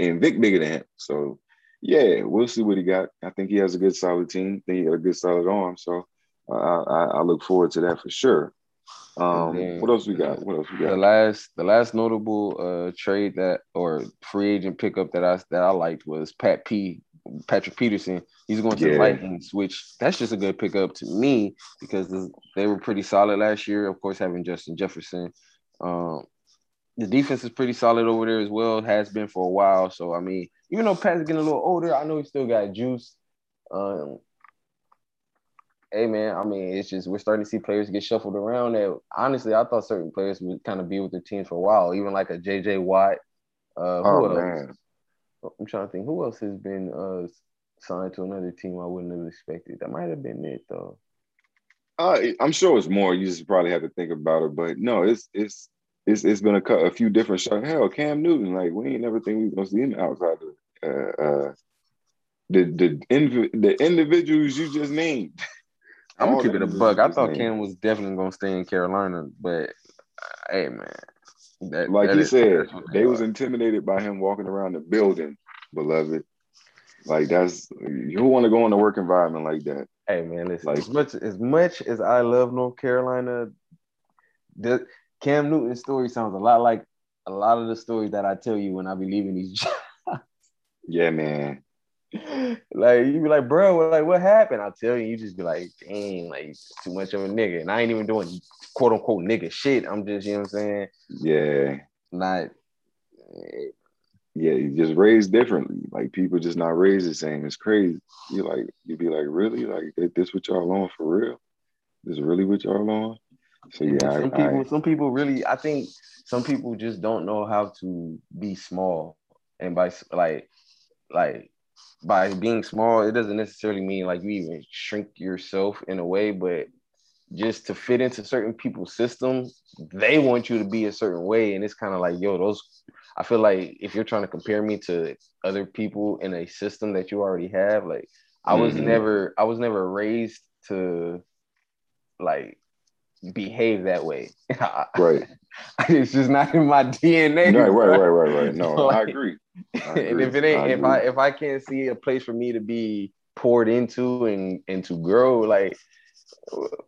and Vic bigger than him. So. Yeah, we'll see what he got. I think he has a good, solid team. I think he has a good, solid arm. So uh, I, I look forward to that for sure. Um, then, what else we got? What else we got? The last, the last notable uh, trade that or free agent pickup that I that I liked was Pat P. Patrick Peterson. He's going to yeah. the Vikings, which that's just a good pickup to me, because this, they were pretty solid last year. Of course, having Justin Jefferson. Um, The defense is pretty solid over there as well, has been for a while. So, I mean, even though Pat's getting a little older, I know he still got juice. Um, hey, man, I mean, it's just we're starting to see players get shuffled around. That, honestly, I thought certain players would kind of be with their teams for a while, even like a J J Watt. Uh, who oh, else? Man. I'm trying to think. Who else has been uh, signed to another team I wouldn't have expected? That might have been it, though. Uh, I'm sure it's more. You just probably have to think about it. But, no, it's it's – It's it's been a, a few different shots. Hell, Cam Newton, like, we ain't never think we was gonna see him outside of uh, uh, the the inv- the individuals you just named. I'm gonna keep it a buck. I thought named. Cam was definitely gonna stay in Carolina, but uh, hey man, that, like that you said, they was intimidated by him walking around the building, beloved. Like, that's you want to go in a work environment like that. Hey man, listen, like, as much as much as I love North Carolina, the Cam Newton's story sounds a lot like a lot of the stories that I tell you when I be leaving these jobs. Yeah, man. Like, you be like, bro, like, what happened? I'll tell you, you just be like, dang, like, too much of a nigga. And I ain't even doing quote unquote nigga shit. I'm just, you know what I'm saying? Yeah. Not. Yeah, you just raised differently. Like, people just not raised the same. It's crazy. You like, you be like, really? Like, this what y'all on for real? This really what y'all on? So yeah, yeah some I, people, I, some people really, I think some people just don't know how to be small. And by like, like by being small, it doesn't necessarily mean like you even shrink yourself in a way, but just to fit into certain people's systems, they want you to be a certain way. And it's kind of like, yo, those, I feel like if you're trying to compare me to other people in a system that you already have, like I was mm-hmm. never, I was never raised to like behave that way. Right. It's just not in my D N A. Right, right, right, right, right. No, like, I agree. I agree. And if it ain't, I if agree. I if I can't see a place for me to be poured into and, and to grow, like,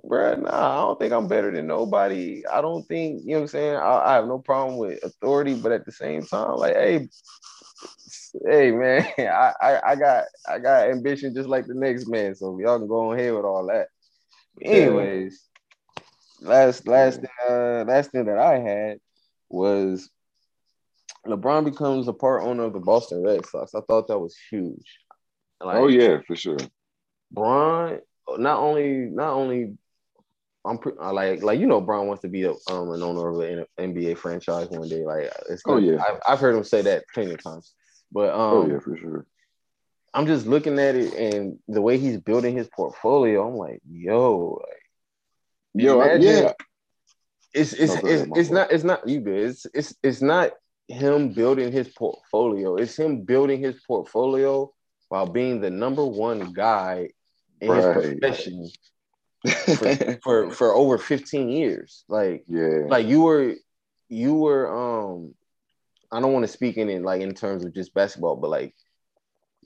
bro, nah, I don't think I'm better than nobody. I don't think, you know what I'm saying? I, I have no problem with authority, but at the same time, like, hey, hey, man, I, I, I got I got ambition just like the next man. So y'all can go on ahead with all that. But anyways. Last last uh, last thing that I had was LeBron becomes a part owner of the Boston Red Sox. I thought that was huge. Like, oh yeah, for sure. Bron not only not only I'm pre- like like you know Bron wants to be a, um an owner of an N B A franchise one day. Like it's oh yeah, I've, I've heard him say that plenty of times. But um, oh yeah, for sure. I'm just looking at it and the way he's building his portfolio. I'm like, yo. Like, Yo, I, yeah, it's it's no, it's, ahead, it's not it's not you good. It's it's it's not him building his portfolio. It's him building his portfolio while being the number one guy in right. his profession for, for for over fifteen years. Like yeah, like you were you were um. I don't want to speak in it like in terms of just basketball, but like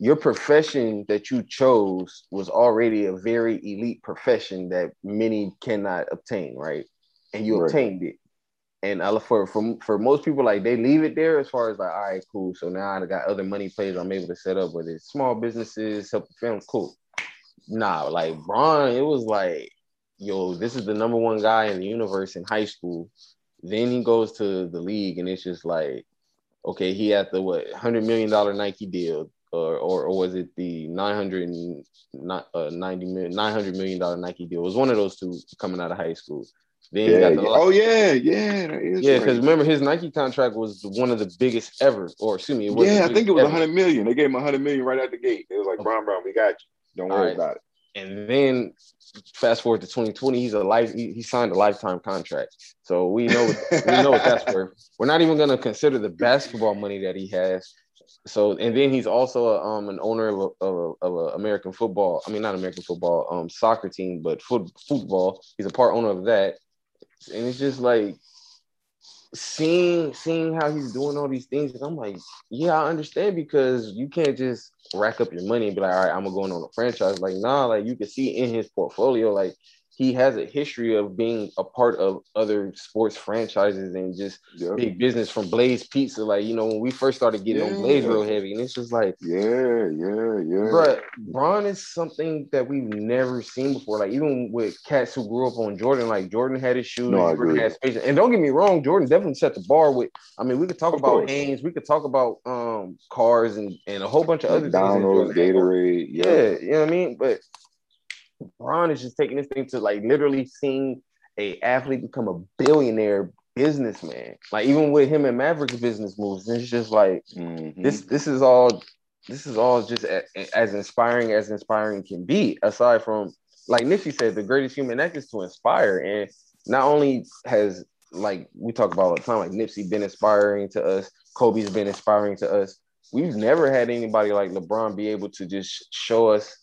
your profession that you chose was already a very elite profession that many cannot obtain, right? And you right. obtained it. And for, for, for most people, like they leave it there as far as like, all right, cool. So now I got other money plays I'm able to set up, whether it's small businesses, help the family, cool. Nah, like Bron, it was like, yo, this is the number one guy in the universe in high school. Then he goes to the league and it's just like, okay, he had the what, one hundred million dollars Nike deal. Or, or or was it the nine hundred ninety million dollars Nike deal? It was one of those two coming out of high school. Then yeah, he got the yeah. Oh, yeah, yeah. Yeah, because remember, his Nike contract was one of the biggest ever. Or excuse me. It was yeah, I think it was one hundred million dollars. They gave him one hundred million dollars right out the gate. They was like, okay. Bron, Bron, we got you. Don't worry right. about it. And then fast forward to twenty twenty, he's a life. He, he signed a lifetime contract. So we know, we know what that's worth. We're not even going to consider the basketball money that he has. So and then he's also a, um an owner of a, of a, of a American football. I mean, not American football, um soccer team, but foot, football. He's a part owner of that, and it's just like seeing seeing how he's doing all these things. And I'm like, yeah, I understand because you can't just rack up your money and be like, all right, I'm gonna go in on a franchise. Like, nah, like you can see in his portfolio, like he has a history of being a part of other sports franchises and just yeah. big business from Blaze Pizza. Like, you know, when we first started getting yeah. on Blaze real heavy, and it's just like, yeah, yeah, yeah. Bro, Bron is something that we've never seen before. Like, even with cats who grew up on Jordan, like Jordan had his shoes. No, Jordan had space. And don't get me wrong, Jordan definitely set the bar with, I mean, we could talk of about course. Haynes, we could talk about um, cars and, and a whole bunch of other Donald, things. Gatorade. Yeah. yeah, you know what I mean? But Bron is just taking this thing to like literally seeing a athlete become a billionaire businessman. Like even with him and Maverick's business moves, it's just like mm-hmm. this. This is all. This is all just a, a, as inspiring as inspiring can be. Aside from like Nipsey said, the greatest human act is to inspire. And not only has like we talk about all the time, like Nipsey been inspiring to us, Kobe's been inspiring to us. We've never had anybody like LeBron be able to just show us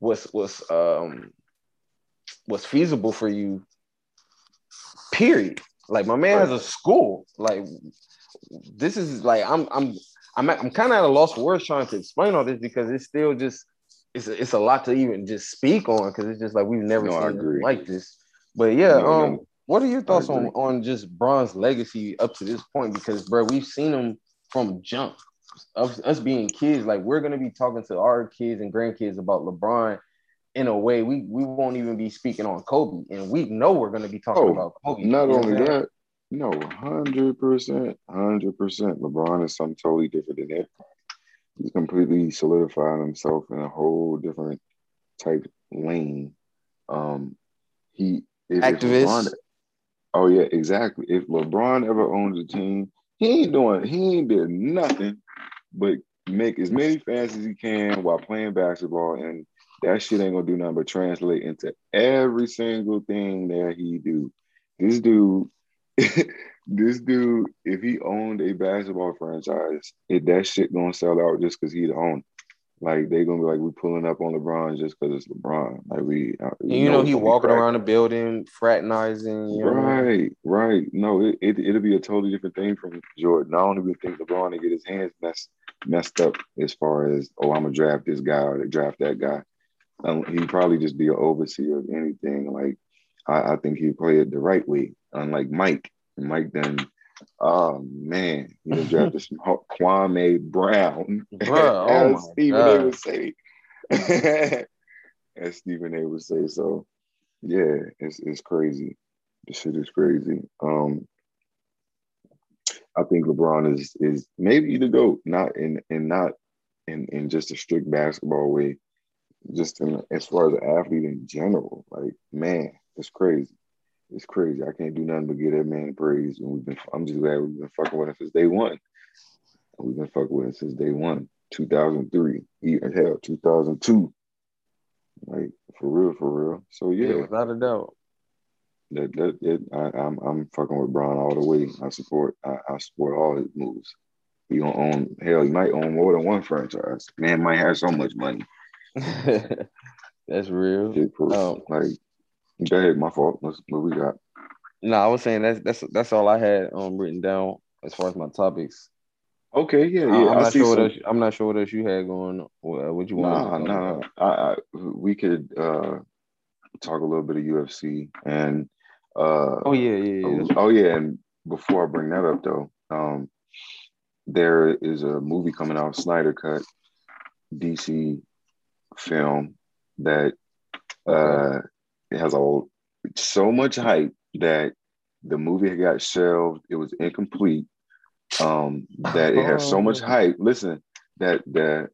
what's what's um what's feasible for you, period. Like my man right. has a school. Like this is like I'm I'm I'm I'm kind of at a loss for words trying to explain all this because it's still just it's it's a lot to even just speak on because it's just like we've never no, seen like this. But yeah, no, um no. What are your thoughts on, on just Braun's legacy up to this point? Because, bro, we've seen him from jump. Us, us being kids, like, we're going to be talking to our kids and grandkids about LeBron in a way we, we won't even be speaking on Kobe. And we know we're going to be talking oh, about Kobe. Not only that, that, no, one hundred percent, one hundred percent. LeBron is something totally different than that. He's completely solidified himself in a whole different type lane. Um, he if, activist. If LeBron, oh, yeah, exactly. If LeBron ever owns a team, he ain't doing, he ain't did nothing but make as many fans as he can while playing basketball, and that shit ain't gonna do nothing but translate into every single thing that he do. This dude, this dude, if he owned a basketball franchise, it, that shit gonna sell out just because he the owner. Like, they gonna be like, we pulling up on LeBron just because it's LeBron. Like, we, we you know, know he walking crack. around the building fraternizing. You right, know? right. No, it, it it'll be a totally different thing from Jordan. Not only would think LeBron to get his hands messed messed up as far as, oh, I'm gonna draft this guy or draft that guy. Um, he'd probably just be an overseer of anything. Like, I, I think he played it the right way, unlike Mike. Mike done, oh man, he done drafted some Kwame Brown. Bro, as oh Stephen God. A would say. As Stephen A would say. So yeah, it's it's crazy. This shit is crazy. Um I think LeBron is is maybe the GOAT, not in and not in, in just a strict basketball way. Just in, as far as an athlete in general, like, man, it's crazy. It's crazy. I can't do nothing but give that man praise. And we've been, I'm just glad we've been fucking with him since day one. We've been fucking with him since day one, two thousand three, even hell, two thousand two. Like, for real, for real. So, yeah. yeah without a doubt. That, that, that, I, I'm, I'm fucking with Bron all the way. I support I, I support all his moves. He gonna own, hell, he might own more than one franchise. Man might have so much money. That's real. Yeah, for, um, like, go ahead, my fault. What's, what we got? No, I was saying that's that's that's all I had um written down as far as my topics. Okay, yeah, yeah. Uh, I'm, not sure what else, I'm not sure what else you had going. Uh, what you want? Nah, nah. I, I, we could uh talk a little bit of U F C and. Uh, oh yeah, yeah, yeah. Oh yeah, and before I bring that up though, um, there is a movie coming out, Snyder Cut, D C film that uh. Okay. It has all so much hype that the movie got shelved. It was incomplete. Um, that it has so much hype. Listen, that the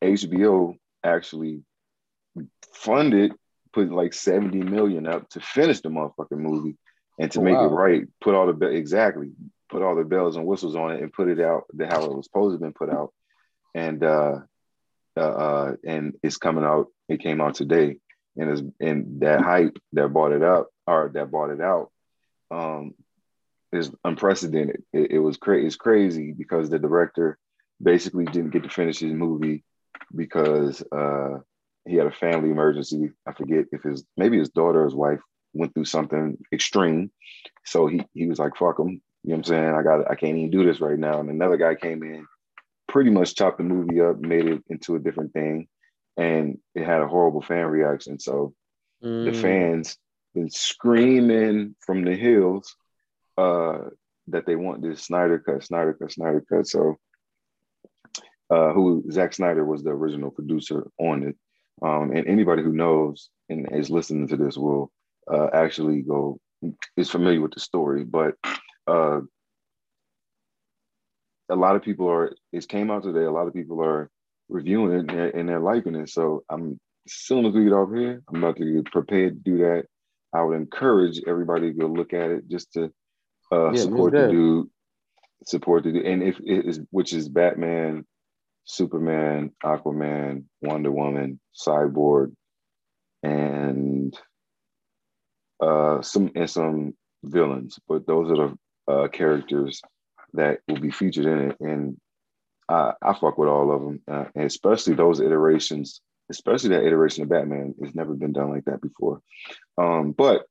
H B O actually funded, put like seventy million up to finish the motherfucking movie and to oh, make wow. it right. Put all the be- exactly put all the bells and whistles on it and put it out the how it was supposed to have been put out. And uh, uh, uh, and it's coming out. It came out today. And is and that hype that bought it up or that bought it out um, is unprecedented. It, it was crazy. It's crazy because the director basically didn't get to finish his movie because uh, he had a family emergency. I forget if his maybe his daughter or his wife went through something extreme. So he he was like, "Fuck him," you know what I'm saying? I got I can't even do this right now. And another guy came in, pretty much chopped the movie up, made it into a different thing. And it had a horrible fan reaction. So mm. the fans been screaming from the hills uh, that they want this Snyder cut, Snyder cut, Snyder cut. So uh, who Zack Snyder was the original producer on it. Um, and anybody who knows and is listening to this will uh, actually go, is familiar with the story. But uh, a lot of people are, it came out today, a lot of people are reviewing it and they're, and they're liking it. So I'm as soon as we get off here, I'm about to get prepared to do that. I would encourage everybody to go look at it just to uh, yeah, support the dude, support the dude. And if it is, which is Batman, Superman, Aquaman, Wonder Woman, Cyborg, and uh, some and some villains. But those are the uh, characters that will be featured in it. And I, I fuck with all of them, uh, and especially those iterations, especially that iteration of Batman. It's never been done like that before. Um, but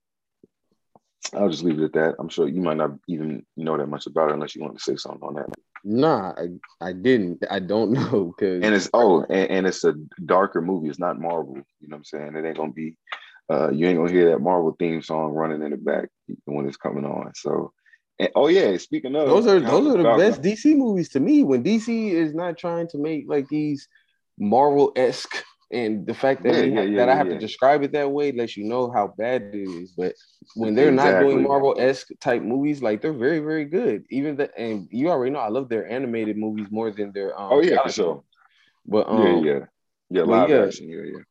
I'll just leave it at that. I'm sure you might not even know that much about it unless you want to say something on that. Nah, I, I didn't. I don't know. Cause... And it's oh, and, and it's a darker movie. It's not Marvel. You know what I'm saying? It ain't going to be Uh, you ain't gonna hear that Marvel theme song running in the back when it's coming on. So, and, oh yeah, speaking of those are those are the best D C movies to me. When D C is not trying to make like these Marvel-esque, and the fact that yeah, we, yeah, yeah, that yeah, I have yeah. to describe it that way lets you know how bad it is. But when they're exactly. not doing Marvel-esque type movies, like they're very very good. Even the and you already know I love their animated movies more than their um, oh yeah for sure. But um, yeah yeah yeah live yeah. action yeah yeah.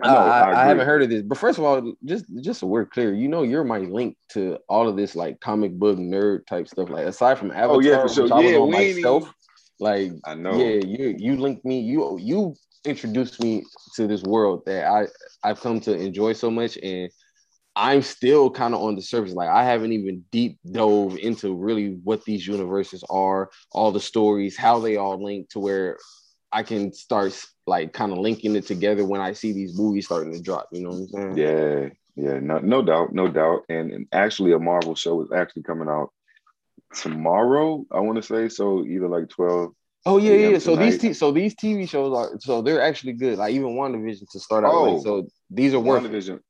No, I, I, I haven't heard of this, but first of all, just just so we're clear, you know, you're my link to all of this like comic book nerd type stuff. Like aside from Avatar, oh yeah, for sure. I yeah, was on myself, like I know, yeah, you you linked me, you you introduced me to this world that I I've come to enjoy so much, and I'm still kind of on the surface. Like I haven't even deep dove into really what these universes are, all the stories, how they all link to where I can start like kind of linking it together when I see these movies starting to drop. You know what I'm saying? Yeah, yeah, no, no doubt, no doubt. And, and actually, a Marvel show is actually coming out tomorrow. I want to say so, either like twelve. Oh yeah, yeah. Tonight. So these t- so these T V shows are so they're actually good. Like even WandaVision to start out. Oh, with. So these are worth WandaVision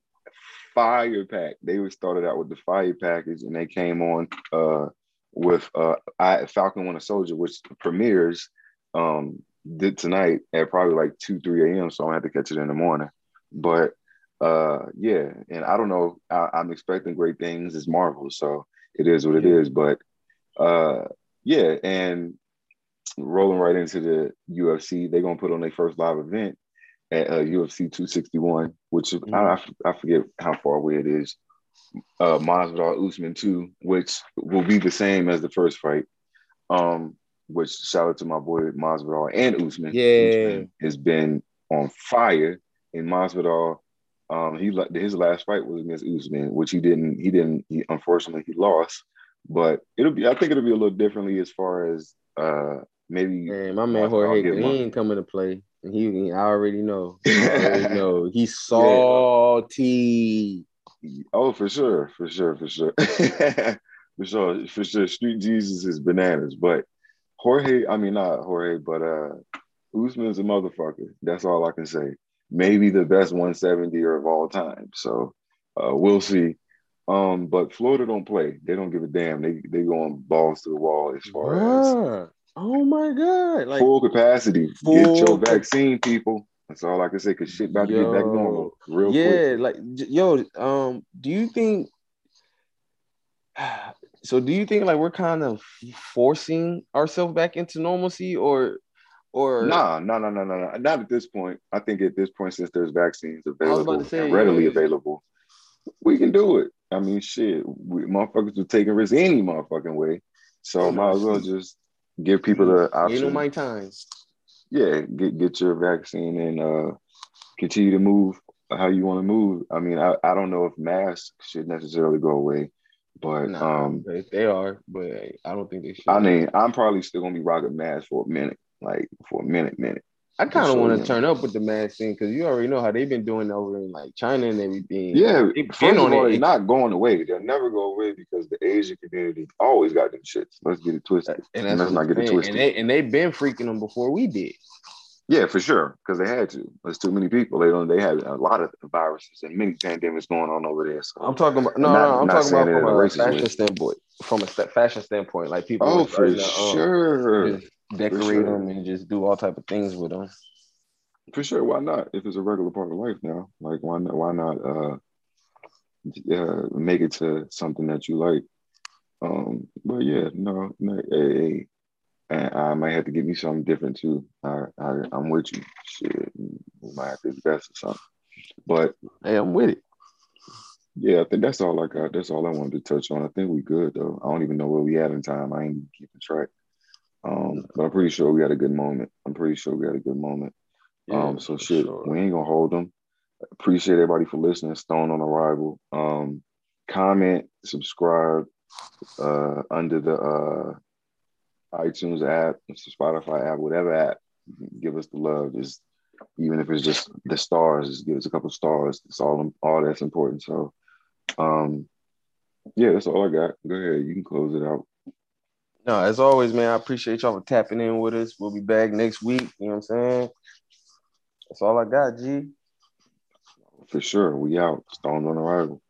Fire Pack. They were started out with the Fire package, and they came on uh, with uh, I, Falcon Winter Soldier, which premieres. Um, Did tonight at probably like two, three a.m. So I had to catch it in the morning. But uh, yeah, and I don't know. I, I'm expecting great things. It's Marvel, so it is what it is. But uh, yeah, and rolling right into the U F C, they're gonna put on their first live event at uh, U F C two sixty-one, which mm-hmm. I, I forget how far away it is. Uh, Masvidal Usman two, which will be the same as the first fight. Um. Which shout out to my boy Masvidal and Usman. Yeah, Usman has been on fire. And Masvidal, um, he his last fight was against Usman, which he didn't. He didn't. He, unfortunately, he lost. But it'll be. I think it'll be a little differently as far as uh, maybe. Man, my man Jorge Green coming to play. He, I already know. I already know. He's salty. Yeah. Oh, for sure, for sure, for sure, for sure, for sure. Street Jesus is bananas, but. Jorge, I mean, not Jorge, but uh, Usman's a motherfucker. That's all I can say. Maybe the best one seventy-er of all time. So uh, we'll see. Um, but Florida don't play. They don't give a damn. They they go on balls to the wall as far Bruh. as. Oh, my God. Like, full capacity. Full Get your vaccine, people. That's all I can say, because shit about yo, to get back normal real yeah, quick. Yeah, like, yo, um, do you think... So do you think like we're kind of forcing ourselves back into normalcy or or nah, no, no, no, no, no. Not at this point. I think at this point, since there's vaccines available say, and readily yeah. available, we can do it. I mean, shit, we, motherfuckers are taking risks any motherfucking way. So might as well just give people the option. You know my time. Yeah, get get your vaccine and uh, continue to move how you want to move. I mean, I, I don't know if masks should necessarily go away. But nah, um, they are, but I don't think they should. I mean, I'm probably still gonna be rocking masks for a minute, like for a minute, minute. I kind of want to turn up with the mask thing because you already know how they've been doing over in like China and everything. Yeah, like, they've been on all, it. It's not going away. They'll never go away because the Asian community always got them shits. Let's get it twisted. And that's let's not get it twisted. And, they, and they've been freaking them before we did. Yeah, for sure, because they had to. There's too many people. They don't. They had a lot of viruses and many pandemics going on over there. So I'm talking about no, not, no. I'm talking about from a, a fashion way. standpoint. From a st- fashion standpoint, like people. Oh, for to, sure. Um, just decorate for sure. them and just do all type of things with them. For sure, why not? If it's a regular part of life now, like why not? Why not? Uh, uh, make it to something that you like. Um, but yeah, no, no. Hey, hey. And I might have to get me something different too. I, I, I'm with you. Shit, we might have to invest or something. But hey, I'm with it. Yeah, I think that's all I got. That's all I wanted to touch on. I think we good though. I don't even know where we at in time. I ain't keeping track. Um, but I'm pretty sure we had a good moment. I'm pretty sure we had a good moment. Um, yeah, so shit, sure. we ain't gonna hold them. Appreciate everybody for listening. Stoned on Arrival. Um, comment, subscribe uh, under the. Uh, iTunes app, Spotify app, whatever app, give us the love. Just even if it's just the stars, just give us a couple stars. It's all all that's important. So, um, yeah, that's all I got. Go ahead, you can close it out. No, as always, man, I appreciate y'all for tapping in with us. We'll be back next week. You know what I'm saying? That's all I got, G. for sure. We out. Stoned on Arrival.